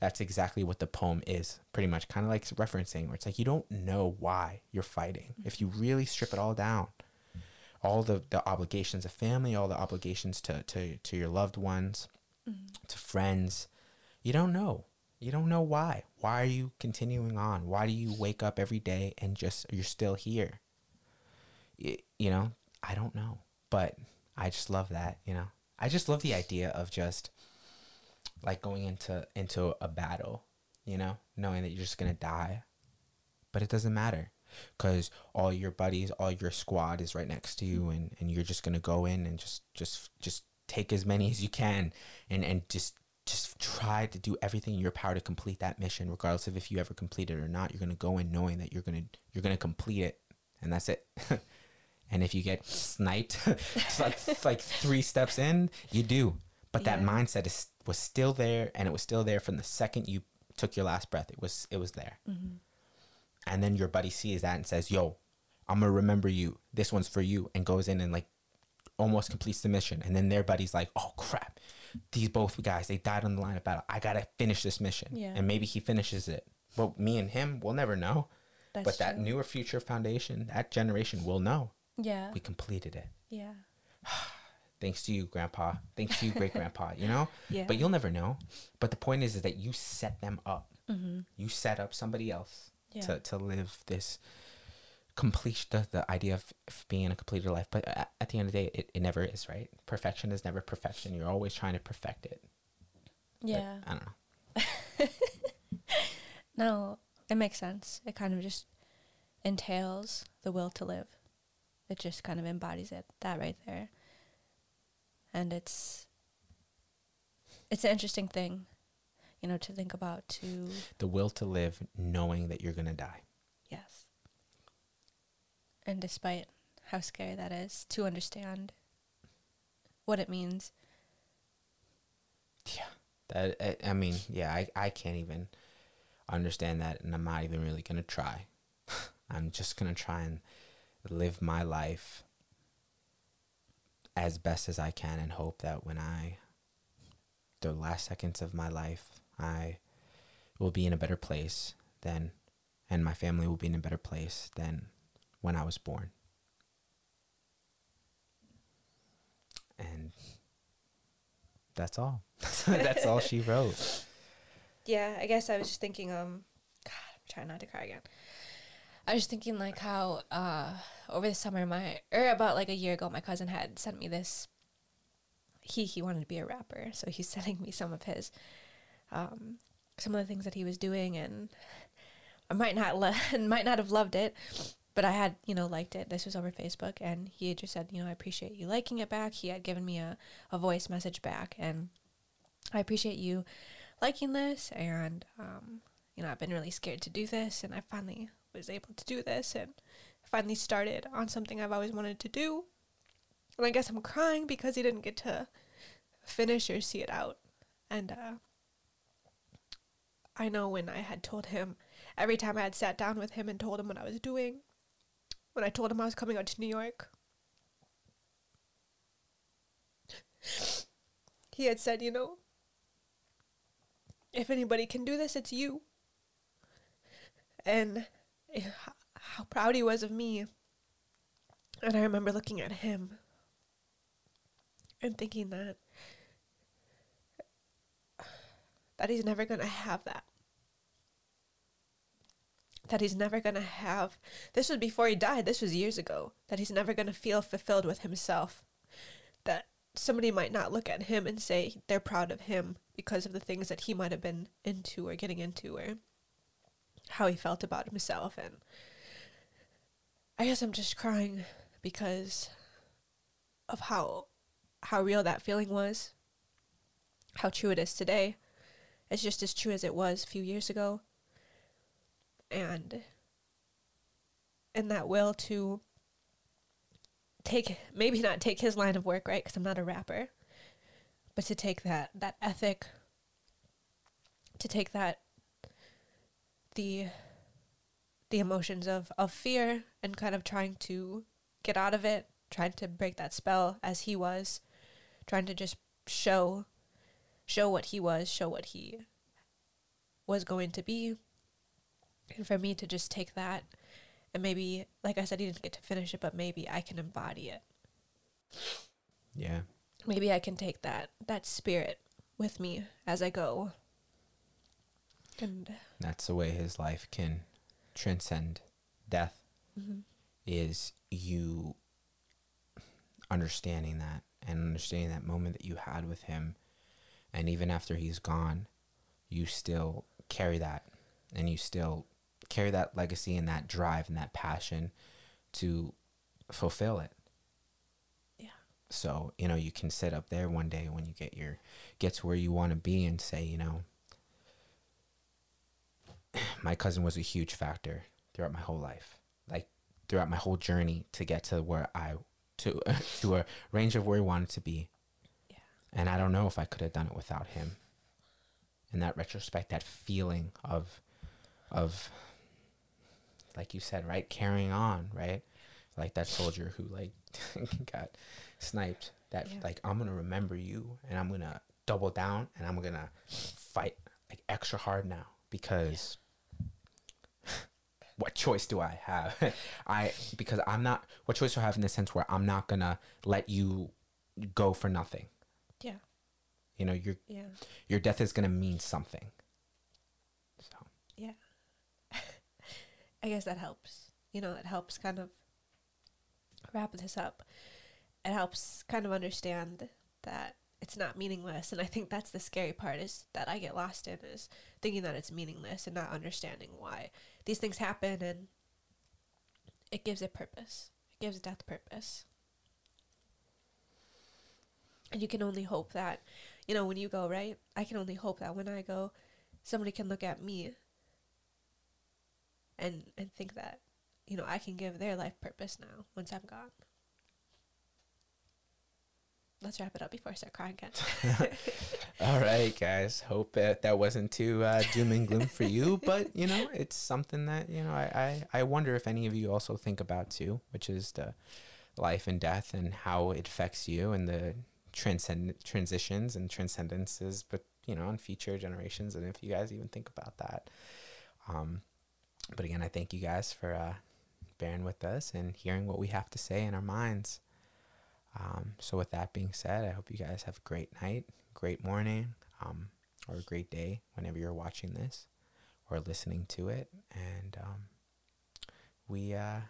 that's exactly what the poem is, pretty much, kind of like referencing, where it's like, you don't know why you're fighting. Mm-hmm. If you really strip it all down, all the, the obligations of family, all the obligations to, to, to your loved ones, mm-hmm. to friends, you don't know. You don't know why. Why are you continuing on? Why do you wake up every day and just, you're still here? It, you know, I don't know, but I just love that, you know. I just love the idea of just like going into into a battle, you know, knowing that you're just going to die. But it doesn't matter, because all your buddies, all your squad is right next to you, and, and you're just going to go in and just, just just take as many as you can, and, and just just try to do everything in your power to complete that mission, regardless of if you ever complete it or not. You're going to go in knowing that you're going to you're going to complete it, and that's it. And if you get sniped, like, like three steps in, you do. But that yeah. mindset is, was still there, and it was still there from the second you took your last breath. It was it was there. Mm-hmm. And then your buddy sees that and says, yo, I'm going to remember you. This one's for you. And goes in and like almost completes the mission. And then their buddy's like, oh, crap. These both guys, they died on the line of battle. I got to finish this mission. Yeah. And maybe he finishes it. But me and him, we'll never know. That's but true. That newer future foundation, that generation will know. Yeah. We completed it. Yeah. Thanks to you, Grandpa. Thanks to you, Great Grandpa, you know? Yeah. But you'll never know. But the point is, is that you set them up. Mm-hmm. You set up somebody else yeah. to, to live this complete, the, the idea of, of being a completed life. But at, at the end of the day, it, it never is, right? Perfection is never perfection. You're always trying to perfect it. Yeah. But, I don't know. No, it makes sense. It kind of just entails the will to live. It just kind of embodies it, that right there. And it's it's an interesting thing, you know, to think about, to... The will to live, knowing that you're going to die. Yes. And despite how scary that is, to understand what it means. Yeah. that I, I mean, yeah, I, I can't even understand that, and I'm not even really going to try. I'm just going to try and live my life as best as I can, and hope that when I, the last seconds of my life, I will be in a better place than, and my family will be in a better place than when I was born. And that's all. That's all she wrote. Yeah, I guess I was just thinking, um, God, I'm trying not to cry again. I was thinking like how uh, over the summer, my or about like a year ago, my cousin had sent me this. He he wanted to be a rapper, so he's sending me some of his, um, some of the things that he was doing, and I might not lo- might not have loved it, But I had, you know, liked it. This was over Facebook. And he had just said, you know, I appreciate you liking it back. He had given me a, a voice message back. And I appreciate you liking this. And, um, you know, I've been really scared to do this. And I finally was able to do this. And I finally started on something I've always wanted to do. And I guess I'm crying because he didn't get to finish or see it out. And uh, I know when I had told him, every time I had sat down with him and told him what I was doing, when I told him I was coming out to New York, he had said, you know, if anybody can do this, it's you. And how proud he was of me. And I remember looking at him and thinking that, that he's never going to have that. That he's never going to have, this was before he died, this was years ago, that he's never going to feel fulfilled with himself. That somebody might not look at him and say they're proud of him because of the things that he might have been into or getting into or how he felt about himself. And I guess I'm just crying because of how, how real that feeling was, how true it is today. It's just as true as it was a few years ago. And and that will to take, maybe not take his line of work, right, because I'm not a rapper, but to take that, that ethic, to take that, the, the emotions of, of fear and kind of trying to get out of it, trying to break that spell as he was, trying to just show, show what he was, show what he was going to be. And for me to just take that and maybe, like I said, he didn't get to finish it, but maybe I can embody it. Yeah. Maybe I can take that, that spirit with me as I go. And that's the way his life can transcend death, mm-hmm. is you understanding that and understanding that moment that you had with him. And even after he's gone, you still carry that, and you still carry that legacy and that drive and that passion to fulfill it. Yeah. So, you know, you can sit up there one day when you get your, get to where you want to be and say, you know, my cousin was a huge factor throughout my whole life, like throughout my whole journey to get to where I, to, to a range of where I wanted to be. Yeah. And I don't know if I could have done it without him. And that retrospect, that feeling of, of, like you said, right, carrying on, right, like that soldier who like got sniped, that yeah. like I'm gonna remember you, and I'm gonna double down, and I'm gonna fight like extra hard now, because yeah. what choice do I have? I because I'm not what choice do I have in the sense where I'm not gonna let you go for nothing. Yeah, you know, your yeah. your death is gonna mean something. Yeah. I guess that helps. You know, it helps kind of wrap this up. It helps kind of understand that it's not meaningless. And I think that's the scary part, is that I get lost in, is thinking that it's meaningless and not understanding why these things happen. And it gives it purpose. It gives death purpose. And you can only hope that, you know, when you go, right? I can only hope that when I go, somebody can look at me and and think that, you know, I can give their life purpose now once I'm gone. Let's wrap it up before I start crying again. All right, guys. Hope that, that wasn't too uh, doom and gloom for you. But, you know, it's something that, you know, I, I, I wonder if any of you also think about too, which is the life and death and how it affects you and the transcend transitions and transcendences, but, you know, in future generations, and if you guys even think about that. Um, But again, I thank you guys for uh, bearing with us and hearing what we have to say in our minds. Um, so with that being said, I hope you guys have a great night, great morning, um, or a great day whenever you're watching this or listening to it. And um, we uh,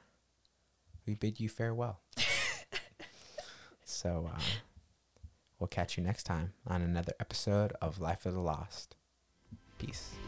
we bid you farewell. So uh, we'll catch you next time on another episode of Life of the Lost. Peace.